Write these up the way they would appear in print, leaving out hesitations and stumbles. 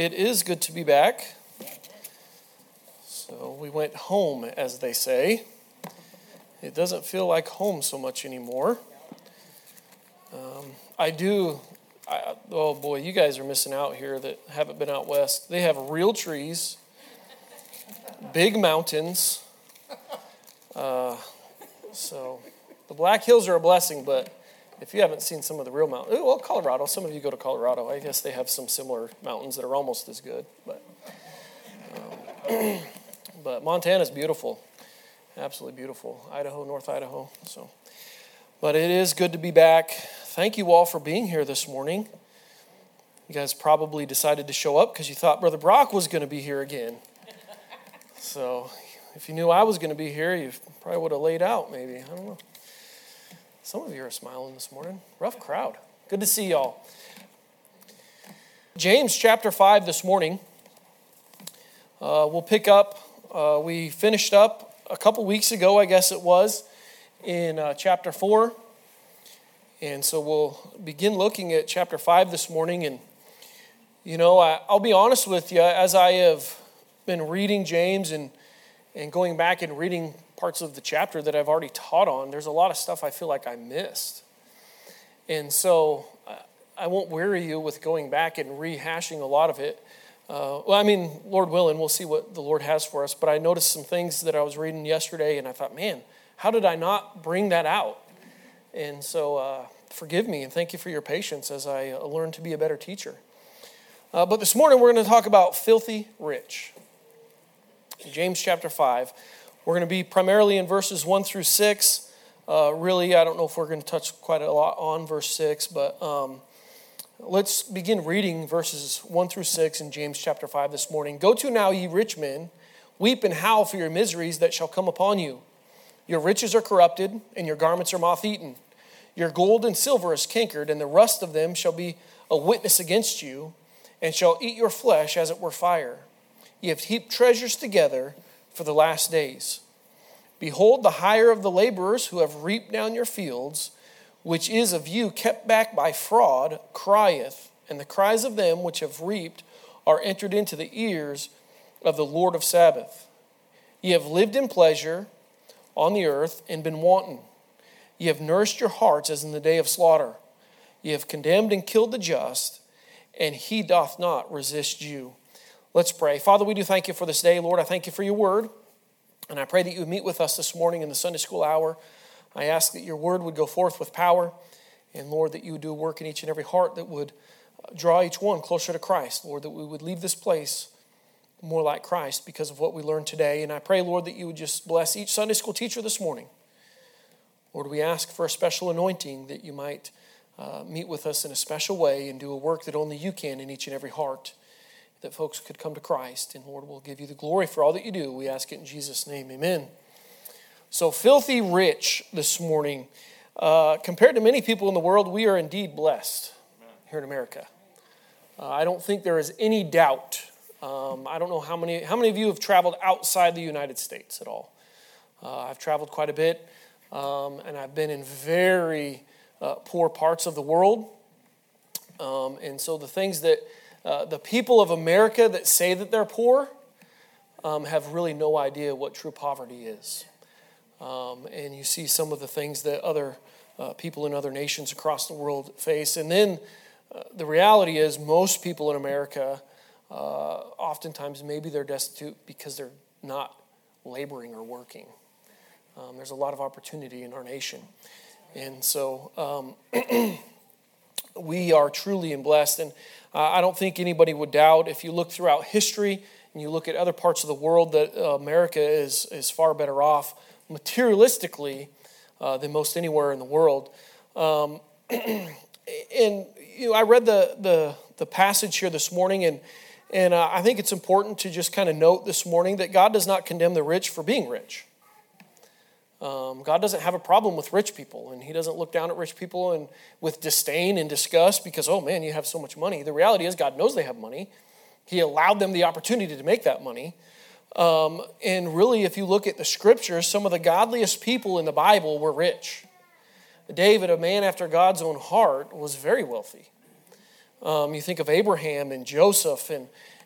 It is good to be back. So we went home, as they say. It doesn't feel like home so much anymore. Oh boy, you guys are missing out here that haven't been out west. They have real trees, big mountains. So the Black Hills are a blessing, but if you haven't seen some of the real mountains, well, Colorado, some of you go to Colorado. I guess they have some similar mountains that are almost as good. But, but Montana's beautiful, absolutely beautiful. Idaho, North Idaho. So, but it is good to be back. Thank you all for being here this morning. You guys probably decided to show up because you thought Brother Brock was going to be here again. So if you knew I was going to be here, you probably would have laid out maybe. I don't know. Some of you are smiling this morning. Rough crowd. Good to see y'all. James chapter 5 this morning. We'll pick up. We finished up a couple weeks ago, I guess it was, in chapter 4. And so we'll begin looking at chapter 5 this morning. And, you know, I'll be honest with you, as I have been reading James and going back and reading parts of the chapter that I've already taught on, there's a lot of stuff I feel like I missed. And so I won't weary you with going back and rehashing a lot of it. Lord willing, we'll see what the Lord has for us. But I noticed some things that I was reading yesterday, and I thought, man, how did I not bring that out? And so forgive me, and thank you for your patience as I learn to be a better teacher. But this morning, we're going to talk about filthy rich. James chapter 5. We're going to be primarily in verses 1 through 6. Really, I don't know if we're going to touch quite a lot on verse 6, but let's begin reading verses 1 through 6 in James chapter 5 this morning. Go to now, ye rich men, weep and howl for your miseries that shall come upon you. Your riches are corrupted, and your garments are moth-eaten. Your gold and silver is cankered, and the rust of them shall be a witness against you, and shall eat your flesh as it were fire. Ye have heaped treasures together for the last days. Behold, the hire of the laborers who have reaped down your fields, which is of you kept back by fraud, crieth, and the cries of them which have reaped are entered into the ears of the Lord of Sabbath. Ye have lived in pleasure on the earth and been wanton. Ye have nourished your hearts as in the day of slaughter. Ye have condemned and killed the just, and he doth not resist you. Let's pray. Father, we do thank you for this day. Lord, I thank you for your word, and I pray that you would meet with us this morning in the Sunday school hour. I ask that your word would go forth with power, and Lord, that you would do a work in each and every heart that would draw each one closer to Christ. Lord, that we would leave this place more like Christ because of what we learned today. And I pray, Lord, that you would just bless each Sunday school teacher this morning. Lord, we ask for a special anointing that you might meet with us in a special way and do a work that only you can in each and every heart, that folks could come to Christ. And Lord, we'll give you the glory for all that you do. We ask it in Jesus' name. Amen. So filthy rich this morning. Compared to many people in the world, we are indeed blessed here in America. I don't think there is any doubt. I don't know how many of you have traveled outside the United States at all. I've traveled quite a bit, and I've been in very poor parts of the world. And so the things that the people of America that say that they're poor have really no idea what true poverty is. And you see some of the things that other people in other nations across the world face. And then the reality is most people in America, oftentimes maybe they're destitute because they're not laboring or working. There's a lot of opportunity in our nation. And so we are truly blessed. And I don't think anybody would doubt, if you look throughout history and you look at other parts of the world, that America is far better off materialistically than most anywhere in the world. And you know, I read the passage here this morning, and I think it's important to just kind of note this morning that God does not condemn the rich for being rich. God doesn't have a problem with rich people, and he doesn't look down at rich people and with disdain and disgust because, oh man, you have so much money. The reality is God knows they have money. He allowed them the opportunity to make that money. And really, if you look at the scriptures, some of the godliest people in the Bible were rich. David, a man after God's own heart, was very wealthy. You think of Abraham and Joseph,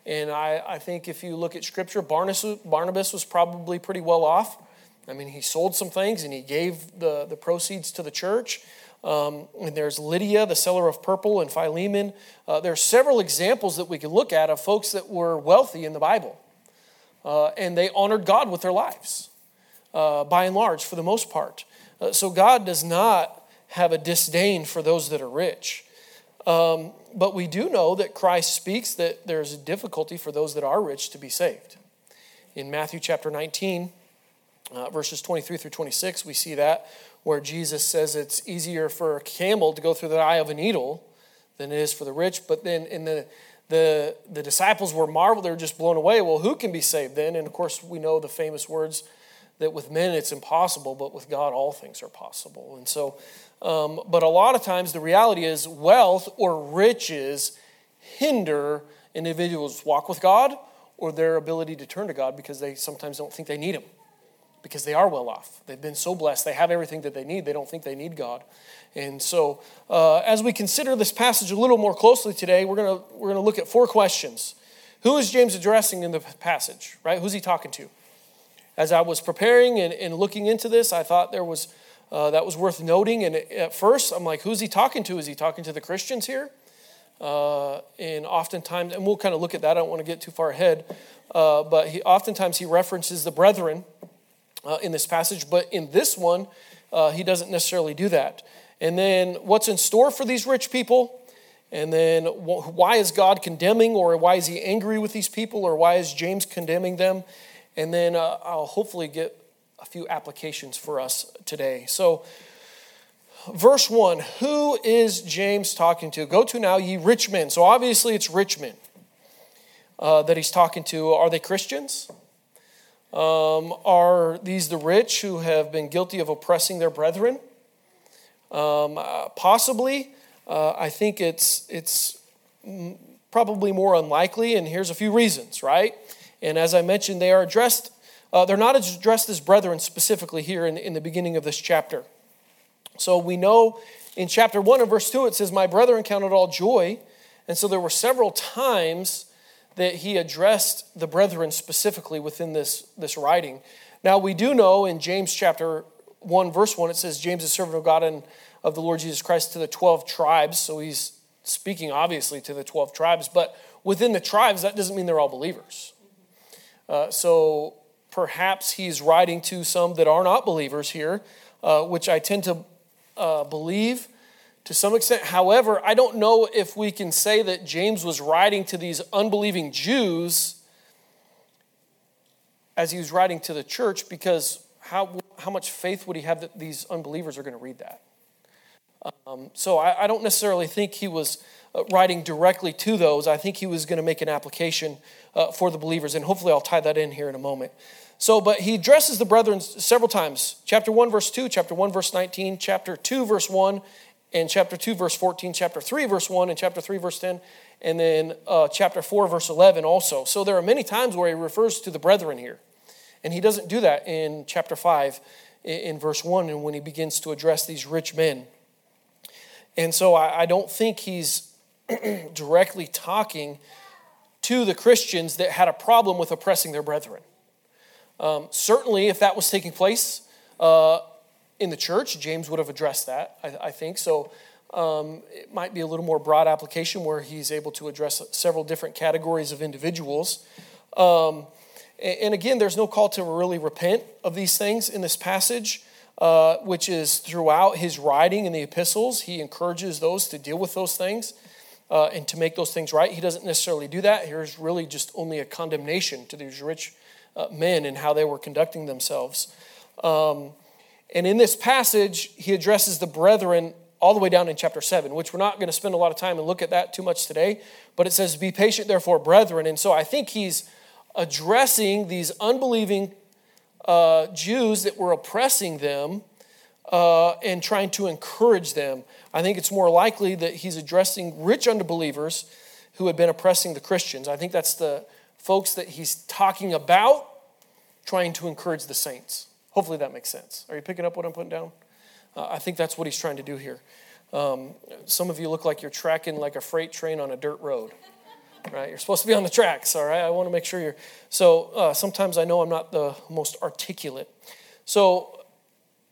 and I think if you look at Scripture, Barnabas was probably pretty well off. I mean, he sold some things and he gave the proceeds to the church. And there's Lydia, the seller of purple, and Philemon. There are several examples that we can look at of folks that were wealthy in the Bible. And they honored God with their lives, by and large, for the most part. So God does not have a disdain for those that are rich. But we do know that Christ speaks that there's a difficulty for those that are rich to be saved. In Matthew chapter 19, verses 23 through 26, we see that where Jesus says it's easier for a camel to go through the eye of a needle than it is for the rich. But then in the disciples were marveled, they were just blown away. Well, who can be saved then? And of course, we know the famous words that with men it's impossible, but with God all things are possible. And so, but a lot of times the reality is wealth or riches hinder individuals' walk with God or their ability to turn to God because they sometimes don't think they need Him. Because they are well off. They've been so blessed. They have everything that they need. They don't think they need God. And so as we consider this passage a little more closely today, we're going to look at four questions. Who is James addressing in the passage, right? Who's he talking to? As I was preparing and looking into this, I thought there was that was worth noting. And at first, I'm like, who's he talking to? Is he talking to the Christians here? And oftentimes, and we'll kind of look at that. I don't want to get too far ahead. But he references the brethren, in this passage, but in this one, he doesn't necessarily do that. And then what's in store for these rich people? And then why is God condemning, or why is he angry with these people, or why is James condemning them? And then I'll hopefully get a few applications for us today. So verse 1, who is James talking to? Go to now, ye rich men. So obviously it's rich men that he's talking to. Are they Christians? Are these the rich who have been guilty of oppressing their brethren? Possibly. I think it's probably more unlikely, and here's a few reasons, right? And as I mentioned, they are addressed. They're not addressed as brethren specifically here in the beginning of this chapter. So we know in chapter 1 and verse 2, it says, "My brethren count it all joy." And so there were several times that he addressed the brethren specifically within this writing. Now, we do know in James chapter 1, verse 1, it says, James is servant of God and of the Lord Jesus Christ to the 12 tribes. So he's speaking, obviously, to the 12 tribes. But within the tribes, that doesn't mean they're all believers. So perhaps he's writing to some that are not believers here, which I tend to believe to some extent. However, I don't know if we can say that James was writing to these unbelieving Jews as he was writing to the church, because how much faith would he have that these unbelievers are going to read that? So I don't necessarily think he was writing directly to those. I think he was going to make an application for the believers, and hopefully I'll tie that in here in a moment. So, but he addresses the brethren several times. Chapter 1, verse 2, chapter 1, verse 19, chapter 2, verse 1, and chapter 2, verse 14, chapter 3, verse 1, and chapter 3, verse 10, and then chapter 4, verse 11 also. So there are many times where he refers to the brethren here. And he doesn't do that in chapter 5, in verse 1, and when he begins to address these rich men. And so I don't think he's directly talking to the Christians that had a problem with oppressing their brethren. Certainly, if that was taking place in the church, James would have addressed that, I think. So it might be a little more broad application where he's able to address several different categories of individuals. And again, there's no call to really repent of these things in this passage, which is throughout his writing in the epistles. He encourages those to deal with those things and to make those things right. He doesn't necessarily do that. Here's really just only a condemnation to these rich men and how they were conducting themselves. And in this passage, he addresses the brethren all the way down in chapter 7, which we're not going to spend a lot of time and look at that too much today. But it says, "Be patient, therefore, brethren." And so I think he's addressing these unbelieving Jews that were oppressing them and trying to encourage them. I think it's more likely that he's addressing rich unbelievers who had been oppressing the Christians. I think that's the folks that he's talking about, trying to encourage the saints. Hopefully that makes sense. Are you picking up what I'm putting down? I think that's what he's trying to do here. Some of you look like you're tracking like a freight train on a dirt road. Right? You're supposed to be on the tracks, all right? I want to make sure you're... So sometimes I know I'm not the most articulate. So,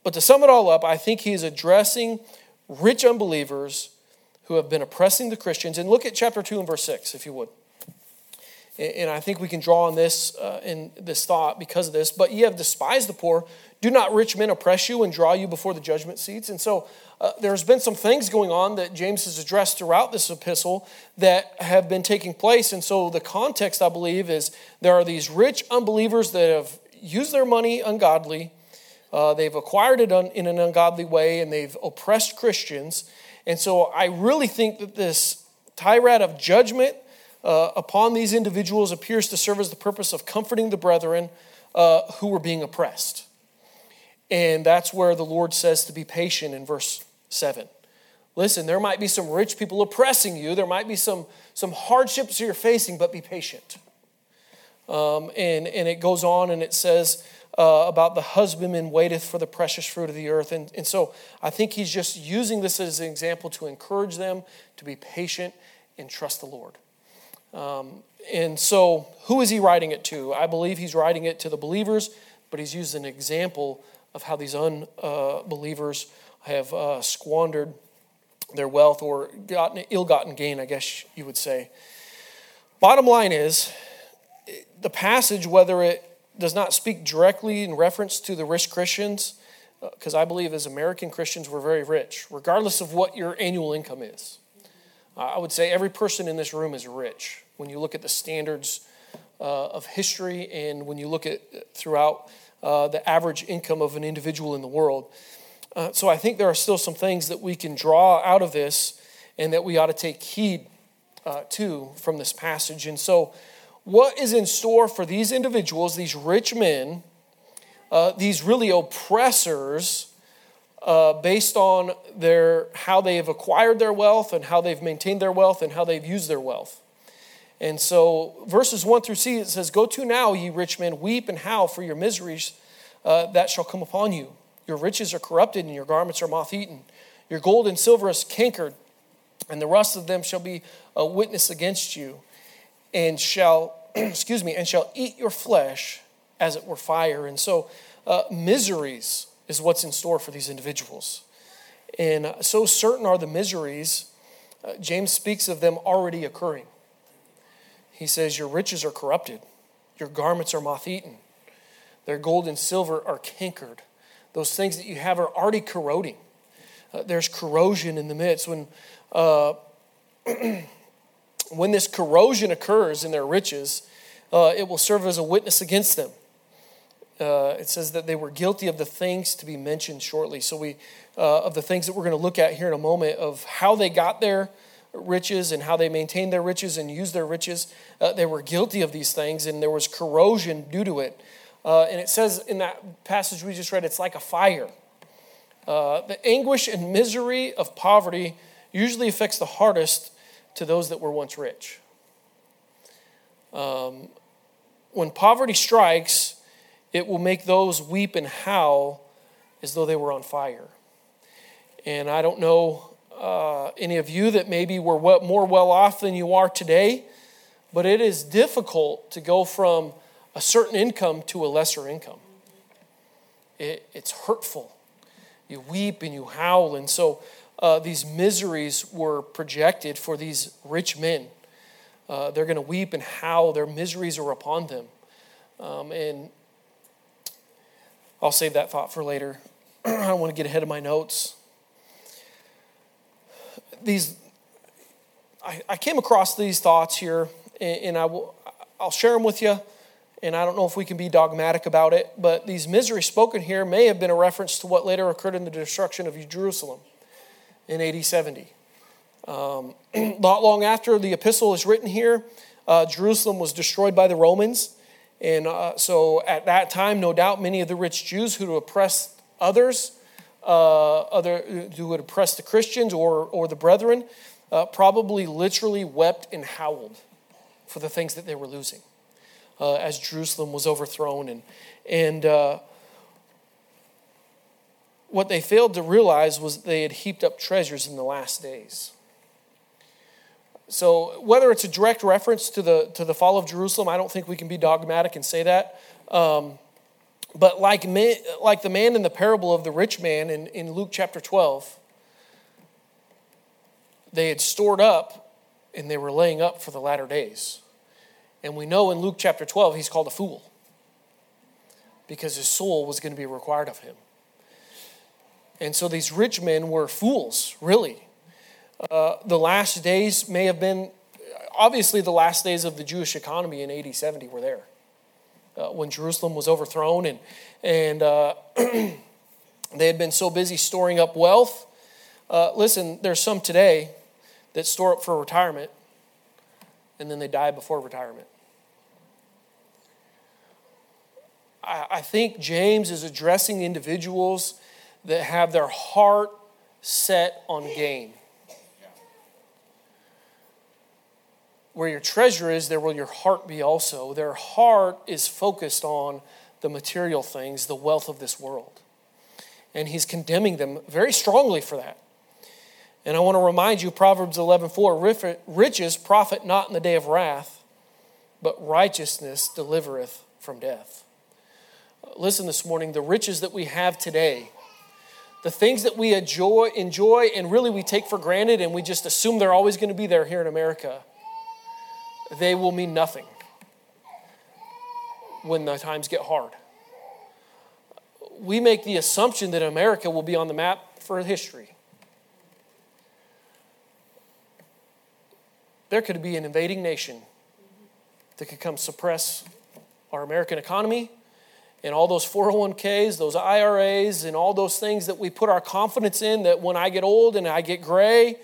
but to sum it all up, I think he's addressing rich unbelievers who have been oppressing the Christians. And look at chapter 2 and verse 6, if you would. And I think we can draw on this in this thought because of this. But ye have despised the poor. Do not rich men oppress you and draw you before the judgment seats? And so there's been some things going on that James has addressed throughout this epistle that have been taking place. And so the context, I believe, is there are these rich unbelievers that have used their money ungodly. They've acquired it in an ungodly way, and they've oppressed Christians. And so I really think that this tirade of judgment upon these individuals appears to serve as the purpose of comforting the brethren who were being oppressed. And that's where the Lord says to be patient in verse 7. Listen, there might be some rich people oppressing you. There might be some hardships you're facing, but be patient. And it goes on and it says about the husbandman waiteth for the precious fruit of the earth. And so I think he's just using this as an example to encourage them to be patient and trust the Lord. And so who is he writing it to? I believe he's writing it to the believers, but he's used an example of how these unbelievers have squandered their wealth or gotten ill-gotten gain, I guess you would say. Bottom line is, the passage, whether it does not speak directly in reference to the rich Christians, because I believe as American Christians, we're very rich, regardless of what your annual income is. I would say every person in this room is rich. When you look at the standards of history and when you look at throughout the average income of an individual in the world. So I think there are still some things that we can draw out of this and that we ought to take heed to from this passage. And so what is in store for these individuals, these rich men, these really oppressors, based on how they have acquired their wealth and how they've maintained their wealth and how they've used their wealth? And so verses 1 through C, it says, Go to now, ye rich men, weep and howl for your miseries that shall come upon you. Your riches are corrupted and your garments are moth-eaten. Your gold and silver is cankered, and the rust of them shall be a witness against you and shall eat your flesh as it were fire. And so miseries is what's in store for these individuals. And so certain are the miseries, James speaks of them already occurring. He says, your riches are corrupted. Your garments are moth-eaten. Their gold and silver are cankered. Those things that you have are already corroding. There's corrosion in the midst. When this corrosion occurs in their riches, it will serve as a witness against them. It says that they were guilty of the things to be mentioned shortly. So of the things that we're going to look at here in a moment of how they got their riches and how they maintained their riches and used their riches, they were guilty of these things and there was corrosion due to it. And it says in that passage we just read, it's like a fire. The anguish and misery of poverty usually affects the hardest to those that were once rich. When poverty strikes, it will make those weep and howl as though they were on fire. And I don't know any of you that maybe were more well off than you are today, but it is difficult to go from a certain income to a lesser income. It's hurtful. You weep and you howl. And so these miseries were projected for these rich men. They're going to weep and howl. Their miseries are upon them. And I'll save that thought for later. I don't want to get ahead of my notes. I came across these thoughts here, and I'll share them with you, and I don't know if we can be dogmatic about it, but these miseries spoken here may have been a reference to what later occurred in the destruction of Jerusalem in AD 70. Not long after the epistle is written here, Jerusalem was destroyed by the Romans, and so at that time, no doubt, many of the rich Jews who oppressed others who would oppress the Christians or the brethren, probably literally wept and howled for the things that they were losing as Jerusalem was overthrown. And What they failed to realize was that they had heaped up treasures in the last days. So whether it's a direct reference to the fall of Jerusalem, I don't think we can be dogmatic and say that. But like the man in the parable of the rich man in Luke chapter 12, they had stored up and they were laying up for the latter days. And we know in Luke chapter 12, he's called a fool because his soul was going to be required of him. And so these rich men were fools, really. The last days may have been, obviously the last days of the Jewish economy in AD 70 were there. When Jerusalem was overthrown and they had been so busy storing up wealth. Listen, there's some today that store up for retirement and then they die before retirement. I think James is addressing individuals that have their heart set on gain. Where your treasure is, there will your heart be also. Their heart is focused on the material things, the wealth of this world. And he's condemning them very strongly for that. And I want to remind you, Proverbs 11:4, riches profit not in the day of wrath, but righteousness delivereth from death. Listen this morning, the riches that we have today, the things that we enjoy and really we take for granted and we just assume they're always going to be there here in America, they will mean nothing when the times get hard. We make the assumption that America will be on the map for history. There could be an invading nation that could come suppress our American economy and all those 401ks, those IRAs, and all those things that we put our confidence in that when I get old and I get gray,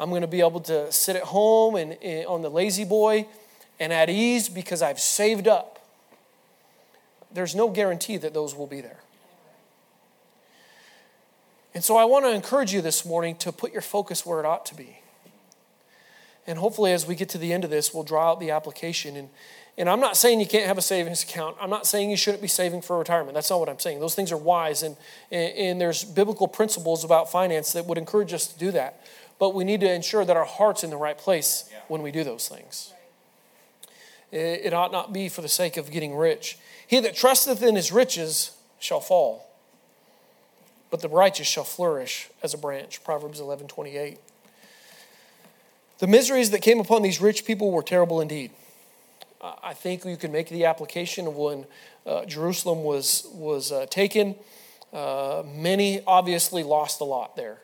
I'm going to be able to sit at home and on the lazy boy and at ease because I've saved up. There's no guarantee that those will be there. And so I want to encourage you this morning to put your focus where it ought to be. And hopefully as we get to the end of this, we'll draw out the application. And I'm not saying you can't have a savings account. I'm not saying you shouldn't be saving for retirement. That's not what I'm saying. Those things are wise, and there's biblical principles about finance that would encourage us to do that. But we need to ensure that our heart's in the right place when we do those things. It ought not be for the sake of getting rich. He that trusteth in his riches shall fall, but the righteous shall flourish as a branch. Proverbs 11:28. The miseries that came upon these rich people were terrible indeed. I think you can make the application of when Jerusalem was taken. Many obviously lost a lot there.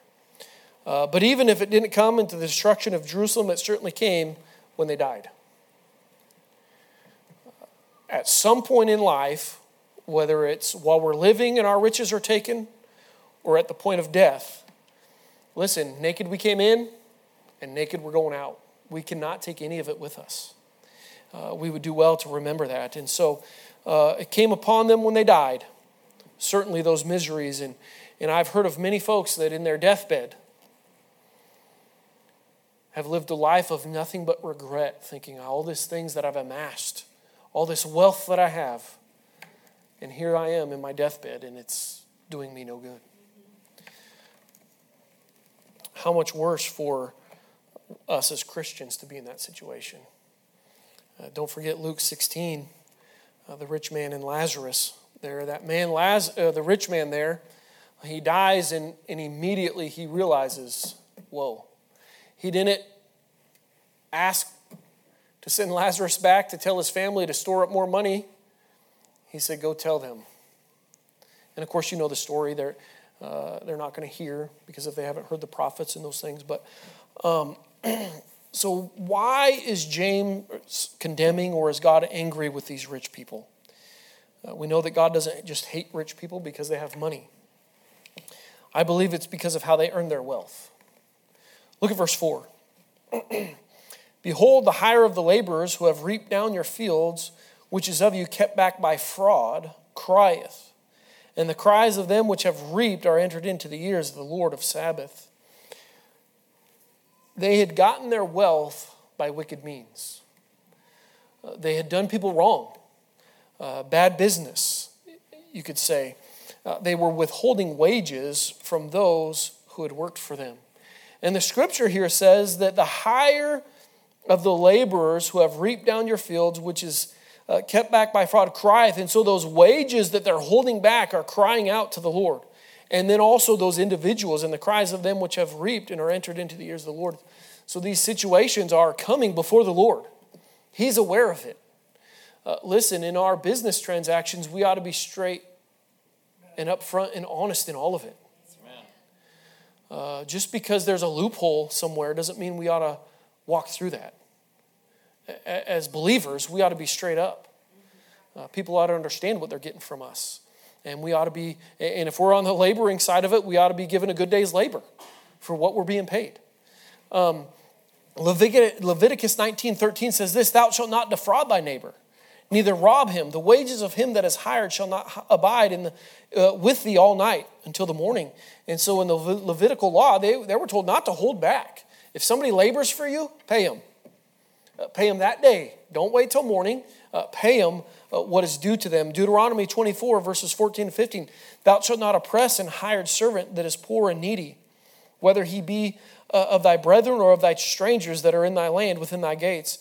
But even if it didn't come into the destruction of Jerusalem, it certainly came when they died. At some point in life, whether it's while we're living and our riches are taken, or at the point of death, listen, naked we came in, and naked we're going out. We cannot take any of it with us. We would do well to remember that. And so it came upon them when they died, certainly those miseries. And I've heard of many folks that in their deathbed have lived a life of nothing but regret, thinking all these things that I've amassed, all this wealth that I have, and here I am in my deathbed, and it's doing me no good. How much worse for us as Christians to be in that situation. Don't forget Luke 16, the rich man and Lazarus there. That man, the rich man there, he dies, and immediately he realizes, whoa. He didn't ask to send Lazarus back to tell his family to store up more money. He said, go tell them. And of course, you know the story. They're not going to hear because if they haven't heard the prophets and those things. But so why is James condemning, or is God angry with these rich people? We know that God doesn't just hate rich people because they have money. I believe it's because of how they earn their wealth. Look at verse 4. Behold, the hire of the laborers who have reaped down your fields, which is of you kept back by fraud, crieth. And the cries of them which have reaped are entered into the ears of the Lord of Sabbath. They had gotten their wealth by wicked means. They had done people wrong. Bad business, you could say. They were withholding wages from those who had worked for them. And the scripture here says that the hire of the laborers who have reaped down your fields, which is kept back by fraud, crieth. And so those wages that they're holding back are crying out to the Lord. And then also those individuals and the cries of them which have reaped and are entered into the ears of the Lord. So these situations are coming before the Lord. He's aware of it. Listen, in our business transactions, we ought to be straight and upfront and honest in all of it. Just because there's a loophole somewhere doesn't mean we ought to walk through that. As believers, we ought to be straight up. People ought to understand what they're getting from us. And we ought to be, and if we're on the laboring side of it, we ought to be given a good day's labor for what we're being paid. Leviticus 19:13 says this, "Thou shalt not defraud thy neighbor, neither rob him. The wages of him that is hired shall not abide with thee all night until the morning." And so in the Levitical law, they were told not to hold back. If somebody labors for you, pay him. Pay him that day. Don't wait till morning. Pay him what is due to them. Deuteronomy 24, verses 14 and 15. "Thou shalt not oppress an hired servant that is poor and needy, whether he be of thy brethren or of thy strangers that are in thy land within thy gates.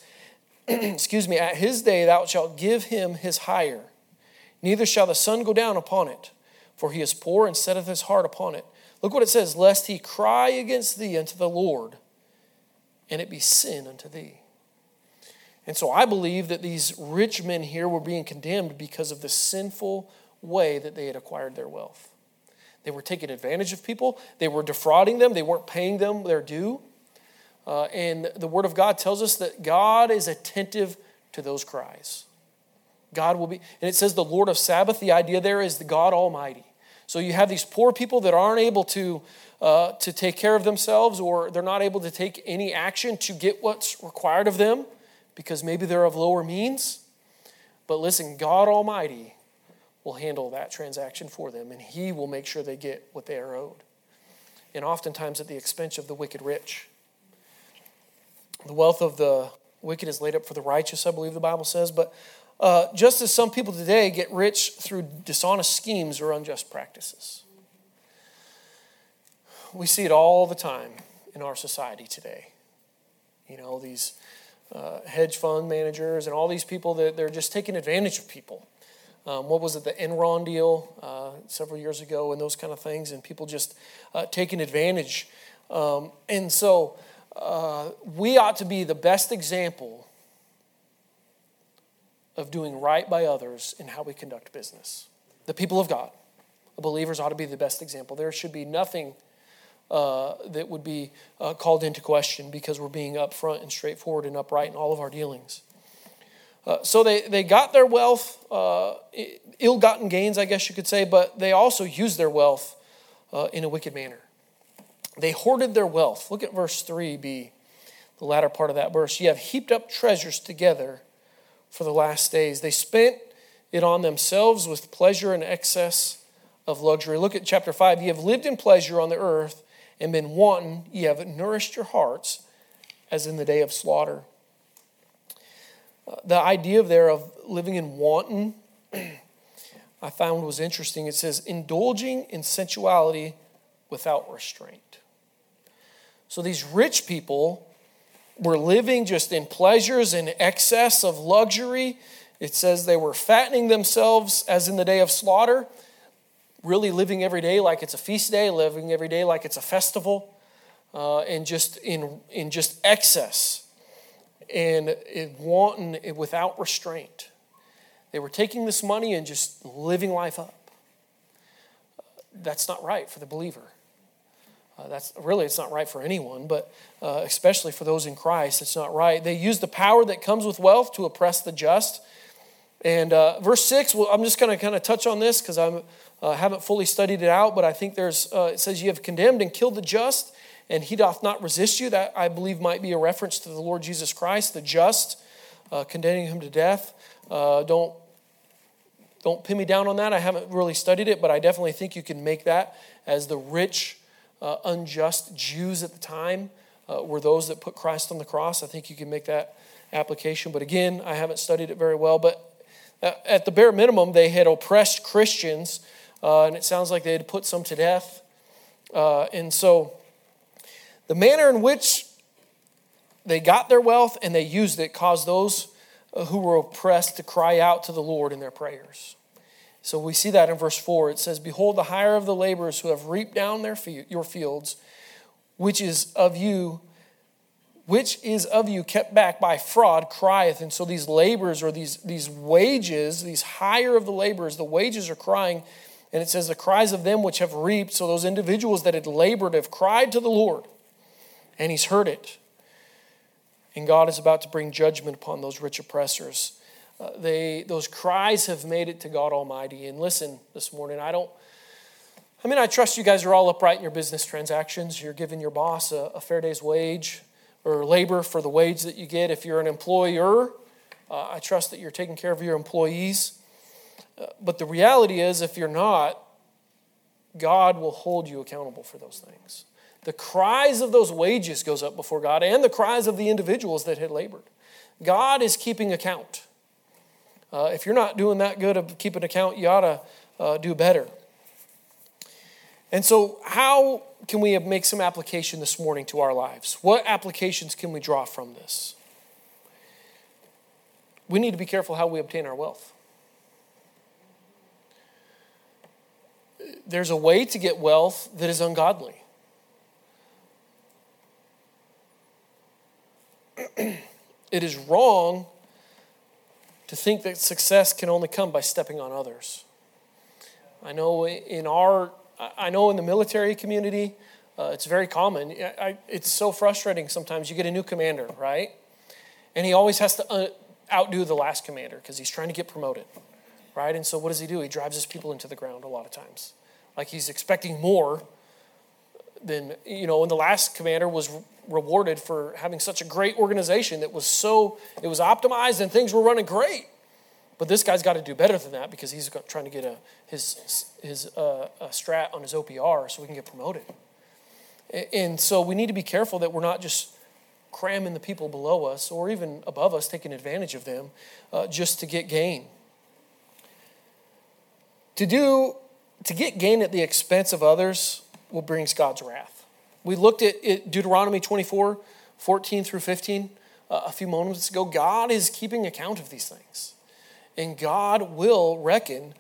At his day thou shalt give him his hire. Neither shall the sun go down upon it, for he is poor and setteth his heart upon it." Look what it says, "Lest he cry against thee unto the Lord, and it be sin unto thee." And so I believe that these rich men here were being condemned because of the sinful way that they had acquired their wealth. They were taking advantage of people. They were defrauding them. They weren't paying them their due. And the Word of God tells us that God is attentive to those cries. God will be, and it says the Lord of Sabbath. The idea there is the God Almighty. So you have these poor people that aren't able to take care of themselves, or they're not able to take any action to get what's required of them because maybe they're of lower means. But listen, God Almighty will handle that transaction for them, and He will make sure they get what they are owed. And oftentimes at the expense of the wicked rich. The wealth of the wicked is laid up for the righteous, I believe the Bible says. But just as some people today get rich through dishonest schemes or unjust practices. We see it all the time in our society today. You know, these hedge fund managers and all these people that they're just taking advantage of people. What was it, the Enron deal several years ago and those kind of things, and people just taking advantage. And so we ought to be the best example of doing right by others in how we conduct business. The people of God, the believers, ought to be the best example. There should be nothing that would be called into question because we're being upfront and straightforward and upright in all of our dealings. So they got their wealth, ill-gotten gains, I guess you could say, but they also used their wealth in a wicked manner. They hoarded their wealth. Look at verse 3b, the latter part of that verse. "Ye have heaped up treasures together for the last days." They spent it on themselves with pleasure and excess of luxury. Look at chapter 5. "Ye have lived in pleasure on the earth and been wanton. Ye have nourished your hearts as in the day of slaughter." The idea there of living in wanton I found was interesting. It says, "Indulging in sensuality without restraint." So these rich people were living just in pleasures and excess of luxury. It says they were fattening themselves as in the day of slaughter, really living every day like it's a feast day, living every day like it's a festival, and just in just excess and wanton without restraint. They were taking this money and just living life up. That's not right for the believer. It's not right for anyone, but especially for those in Christ, it's not right. They use the power that comes with wealth to oppress the just. And verse 6, well, I'm just going to kind of touch on this because I haven't fully studied it out, but I think it says, "You have condemned and killed the just, and he doth not resist you." That, I believe, might be a reference to the Lord Jesus Christ, the just, condemning him to death. Don't pin me down on that. I haven't really studied it, but I definitely think you can make that as the rich unjust Jews at the time were those that put Christ on the cross. I think you can make that application. But again, I haven't studied it very well. But at the bare minimum, they had oppressed Christians and it sounds like they had put some to death. And so the manner in which they got their wealth and they used it caused those who were oppressed to cry out to the Lord in their prayers. So we see that in verse 4. It says, "Behold, the hire of the laborers who have reaped down your fields, which is of you kept back by fraud, crieth." And so these laborers, or these wages, these hire of the laborers, the wages are crying. And it says, "The cries of them which have reaped," so those individuals that had labored have cried to the Lord, and he's heard it. And God is about to bring judgment upon those rich oppressors. Those cries have made it to God Almighty. And listen, this morning, I trust you guys are all upright in your business transactions. You're giving your boss a fair day's wage or labor for the wage that you get. If you're an employer, I trust that you're taking care of your employees. But the reality is, if you're not, God will hold you accountable for those things. The cries of those wages goes up before God, and the cries of the individuals that had labored. God is keeping account. If you're not doing that good of keeping account, you ought to do better. And so how can we make some application this morning to our lives? What applications can we draw from this? We need to be careful how we obtain our wealth. There's a way to get wealth that is ungodly. It is wrong to think that success can only come by stepping on others. I know in the military community, it's very common. It's so frustrating sometimes. You get a new commander, right? And he always has to outdo the last commander because he's trying to get promoted, right? And so what does he do? He drives his people into the ground a lot of times. Like he's expecting more than, when the last commander was rewarded for having such a great organization that was it was optimized and things were running great. But this guy's got to do better than that because he's trying to get his strat on his OPR so we can get promoted. And so we need to be careful that we're not just cramming the people below us or even above us, taking advantage of them just to get gain. To get gain at the expense of others will bring God's wrath. We looked at it, Deuteronomy 24:14-15, a few moments ago. God is keeping account of these things. And God will reckon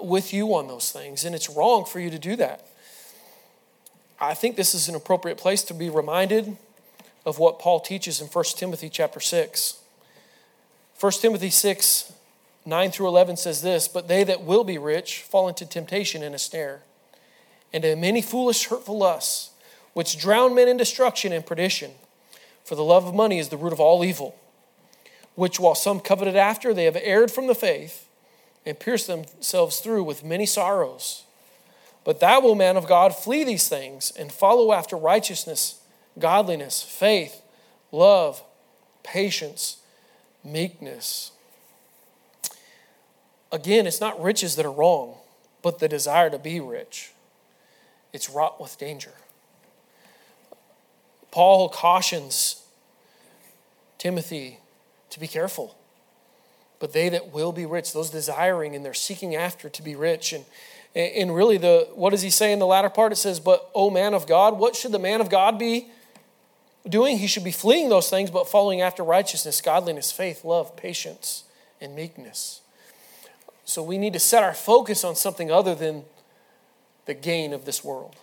with you on those things. And it's wrong for you to do that. I think this is an appropriate place to be reminded of what Paul teaches in 1 Timothy chapter 6. 1 Timothy 6:9-11 says this, "But they that will be rich fall into temptation and a snare, and to many foolish, hurtful lusts, which drown men in destruction and perdition. For the love of money is the root of all evil, which while some coveted after, they have erred from the faith and pierced themselves through with many sorrows. But thou, O man of God, flee these things and follow after righteousness, godliness, faith, love, patience, meekness." Again, it's not riches that are wrong, but the desire to be rich. It's wrought with danger. Paul cautions Timothy to be careful. But they that will be rich, those desiring and they're seeking after to be rich. And really, what does he say in the latter part? It says, "But, O man of God," what should the man of God be doing? He should be fleeing those things, but following after righteousness, godliness, faith, love, patience, and meekness. So we need to set our focus on something other than the gain of this world.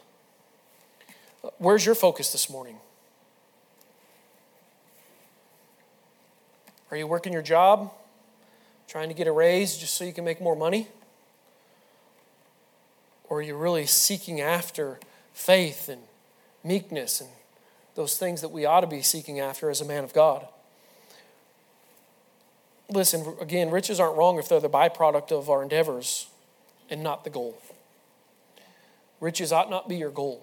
Where's your focus this morning? Are you working your job, trying to get a raise just so you can make more money? Or are you really seeking after faith and meekness and those things that we ought to be seeking after as a man of God? Listen, again, riches aren't wrong if they're the byproduct of our endeavors and not the goal. Riches ought not be your goal.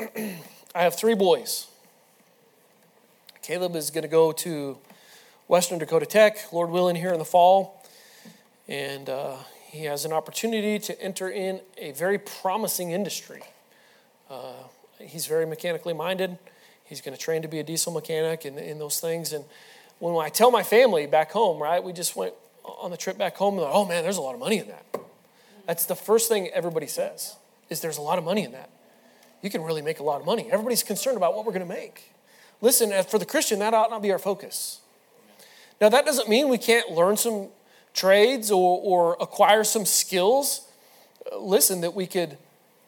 I have 3 boys. Caleb is going to go to Western Dakota Tech, Lord willing, here in the fall. And he has an opportunity to enter in a very promising industry. He's very mechanically minded. He's going to train to be a diesel mechanic and in those things. And when I tell my family back home, right, we just went on the trip back home, they're like, oh man, there's a lot of money in that. That's the first thing everybody says, is there's a lot of money in that. You can really make a lot of money. Everybody's concerned about what we're going to make. Listen, for the Christian, that ought not be our focus. Now, that doesn't mean we can't learn some trades or acquire some skills. Listen, that we could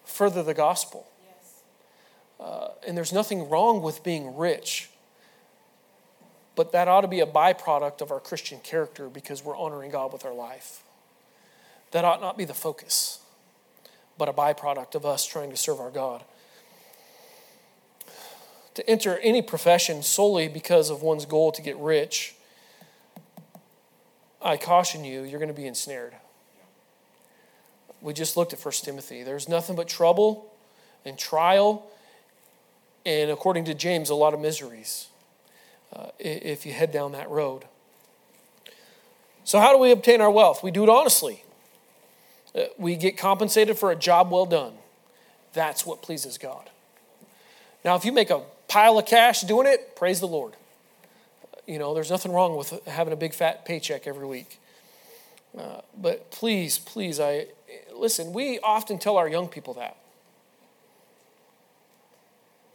further the gospel. Yes. And there's nothing wrong with being rich. But that ought to be a byproduct of our Christian character because we're honoring God with our life. That ought not be the focus, but a byproduct of us trying to serve our God. To enter any profession solely because of one's goal to get rich, I caution you, you're going to be ensnared. We just looked at 1 Timothy. There's nothing but trouble and trial, and according to James, a lot of miseries if you head down that road. So how do we obtain our wealth? We do it honestly. We get compensated for a job well done. That's what pleases God. Now, if you make a pile of cash doing it, praise the Lord. You know, there's nothing wrong with having a big fat paycheck every week. But please, listen, we often tell our young people that.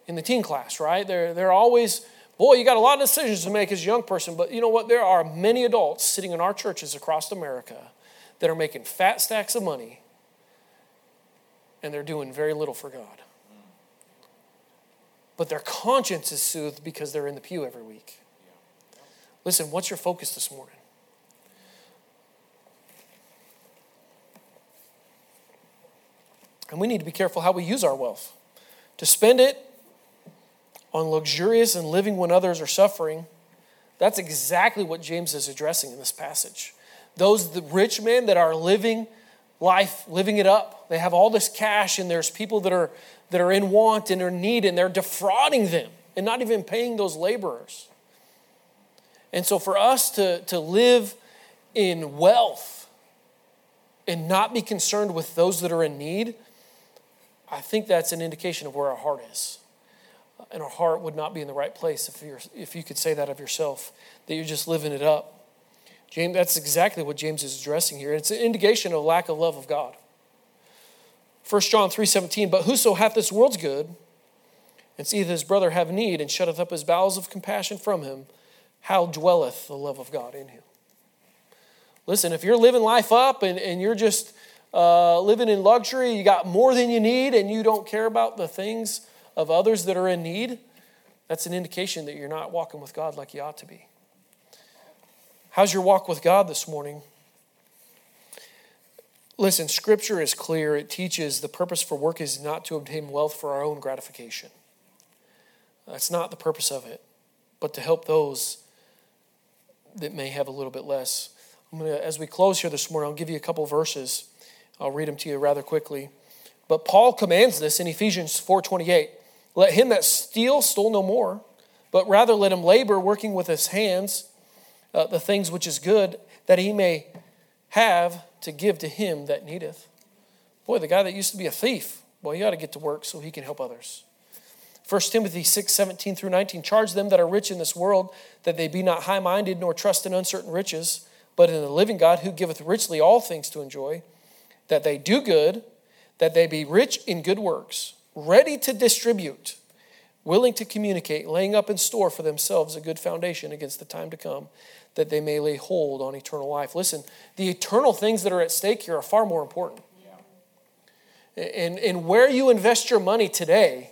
In the teen class, right? They're always, boy, you got a lot of decisions to make as a young person, but you know what? There are many adults sitting in our churches across America that are making fat stacks of money, and they're doing very little for God. But their conscience is soothed because they're in the pew every week. Listen, what's your focus this morning? And we need to be careful how we use our wealth. To spend it on luxurious and living when others are suffering, that's exactly what James is addressing in this passage. The rich men that are living life, living it up. They have all this cash, and there's people that are in want and are in need, and they're defrauding them and not even paying those laborers. And so for us to live in wealth and not be concerned with those that are in need, I think that's an indication of where our heart is. And our heart would not be in the right place if you could say that of yourself, that you're just living it up. James, that's exactly what James is addressing here. It's an indication of lack of love of God. 1 John 3:17, but whoso hath this world's good, and seeth his brother have need, and shutteth up his bowels of compassion from him, how dwelleth the love of God in him? Listen, if you're living life up and you're just living in luxury, you got more than you need, and you don't care about the things of others that are in need, that's an indication that you're not walking with God like you ought to be. How's your walk with God this morning? Listen, Scripture is clear. It teaches the purpose for work is not to obtain wealth for our own gratification. That's not the purpose of it, but to help those that may have a little bit less. As we close here this morning, I'll give you a couple verses. I'll read them to you rather quickly. But Paul commands this in Ephesians 4:28. Let him that stole no more, but rather let him labor, working with his hands, the things which is good, that he may have to give to him that needeth. Boy, the guy that used to be a thief, boy, he ought to get to work so he can help others. 1 Timothy 6:17 through 19, charge them that are rich in this world, that they be not high-minded, nor trust in uncertain riches, but in the living God, who giveth richly all things to enjoy, that they do good, that they be rich in good works, ready to distribute, willing to communicate, laying up in store for themselves a good foundation against the time to come, that they may lay hold on eternal life. Listen, the eternal things that are at stake here are far more important. Yeah. And where you invest your money today,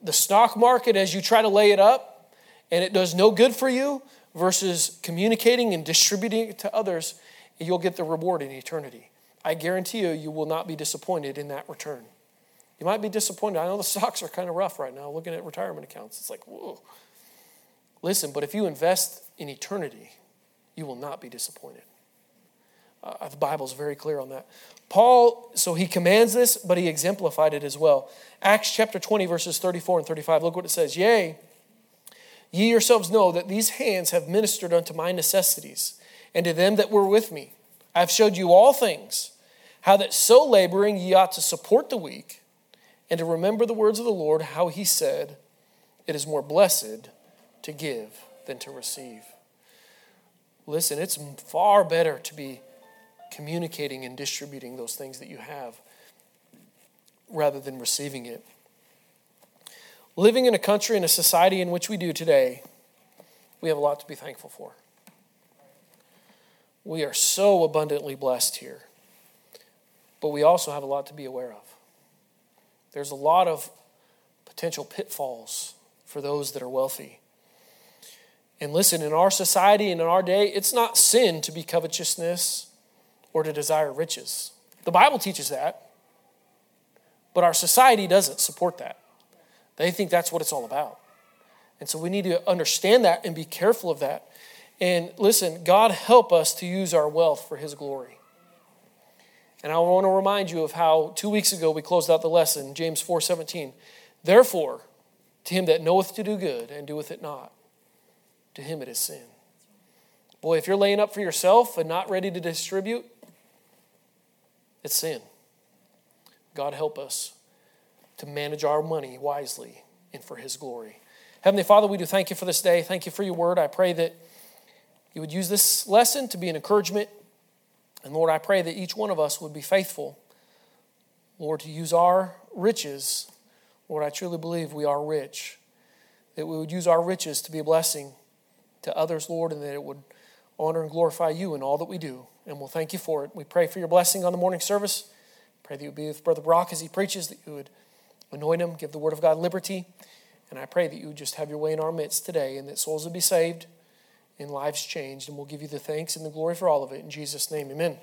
the stock market, as you try to lay it up, and it does no good for you, versus communicating and distributing it to others, you'll get the reward in eternity. I guarantee you, you will not be disappointed in that return. You might be disappointed. I know the stocks are kind of rough right now, looking at retirement accounts. It's like, whoa. Listen, but if you invest in eternity, you will not be disappointed. The Bible's very clear on that. Paul, so he commands this, but he exemplified it as well. Acts chapter 20, verses 34 and 35. Look what it says. Yea, ye yourselves know that these hands have ministered unto my necessities, and to them that were with me. I have showed you all things, how that so laboring ye ought to support the weak, and to remember the words of the Lord, how he said, it is more blessed to give than to receive. Listen, it's far better to be communicating and distributing those things that you have rather than receiving it. Living in a country and a society in which we do today, we have a lot to be thankful for. We are so abundantly blessed here, but we also have a lot to be aware of. There's a lot of potential pitfalls for those that are wealthy. And listen, in our society and in our day, it's not sin to be covetousness or to desire riches. The Bible teaches that, but our society doesn't support that. They think that's what it's all about. And so we need to understand that and be careful of that. And listen, God help us to use our wealth for His glory. And I want to remind you of how 2 weeks ago we closed out the lesson, James 4:17. Therefore, to him that knoweth to do good and doeth it not, to him it is sin. Boy, if you're laying up for yourself and not ready to distribute, it's sin. God help us to manage our money wisely and for His glory. Heavenly Father, we do thank You for this day. Thank You for Your word. I pray that You would use this lesson to be an encouragement. And Lord, I pray that each one of us would be faithful, Lord, to use our riches. Lord, I truly believe we are rich, that we would use our riches to be a blessing to others, Lord, and that it would honor and glorify You in all that we do. And we'll thank You for it. We pray for Your blessing on the morning service. Pray that You would be with Brother Brock as he preaches, that You would anoint him, give the word of God liberty. And I pray that You would just have Your way in our midst today, and that souls would be saved and lives changed. And we'll give You the thanks and the glory for all of it. In Jesus' name, amen.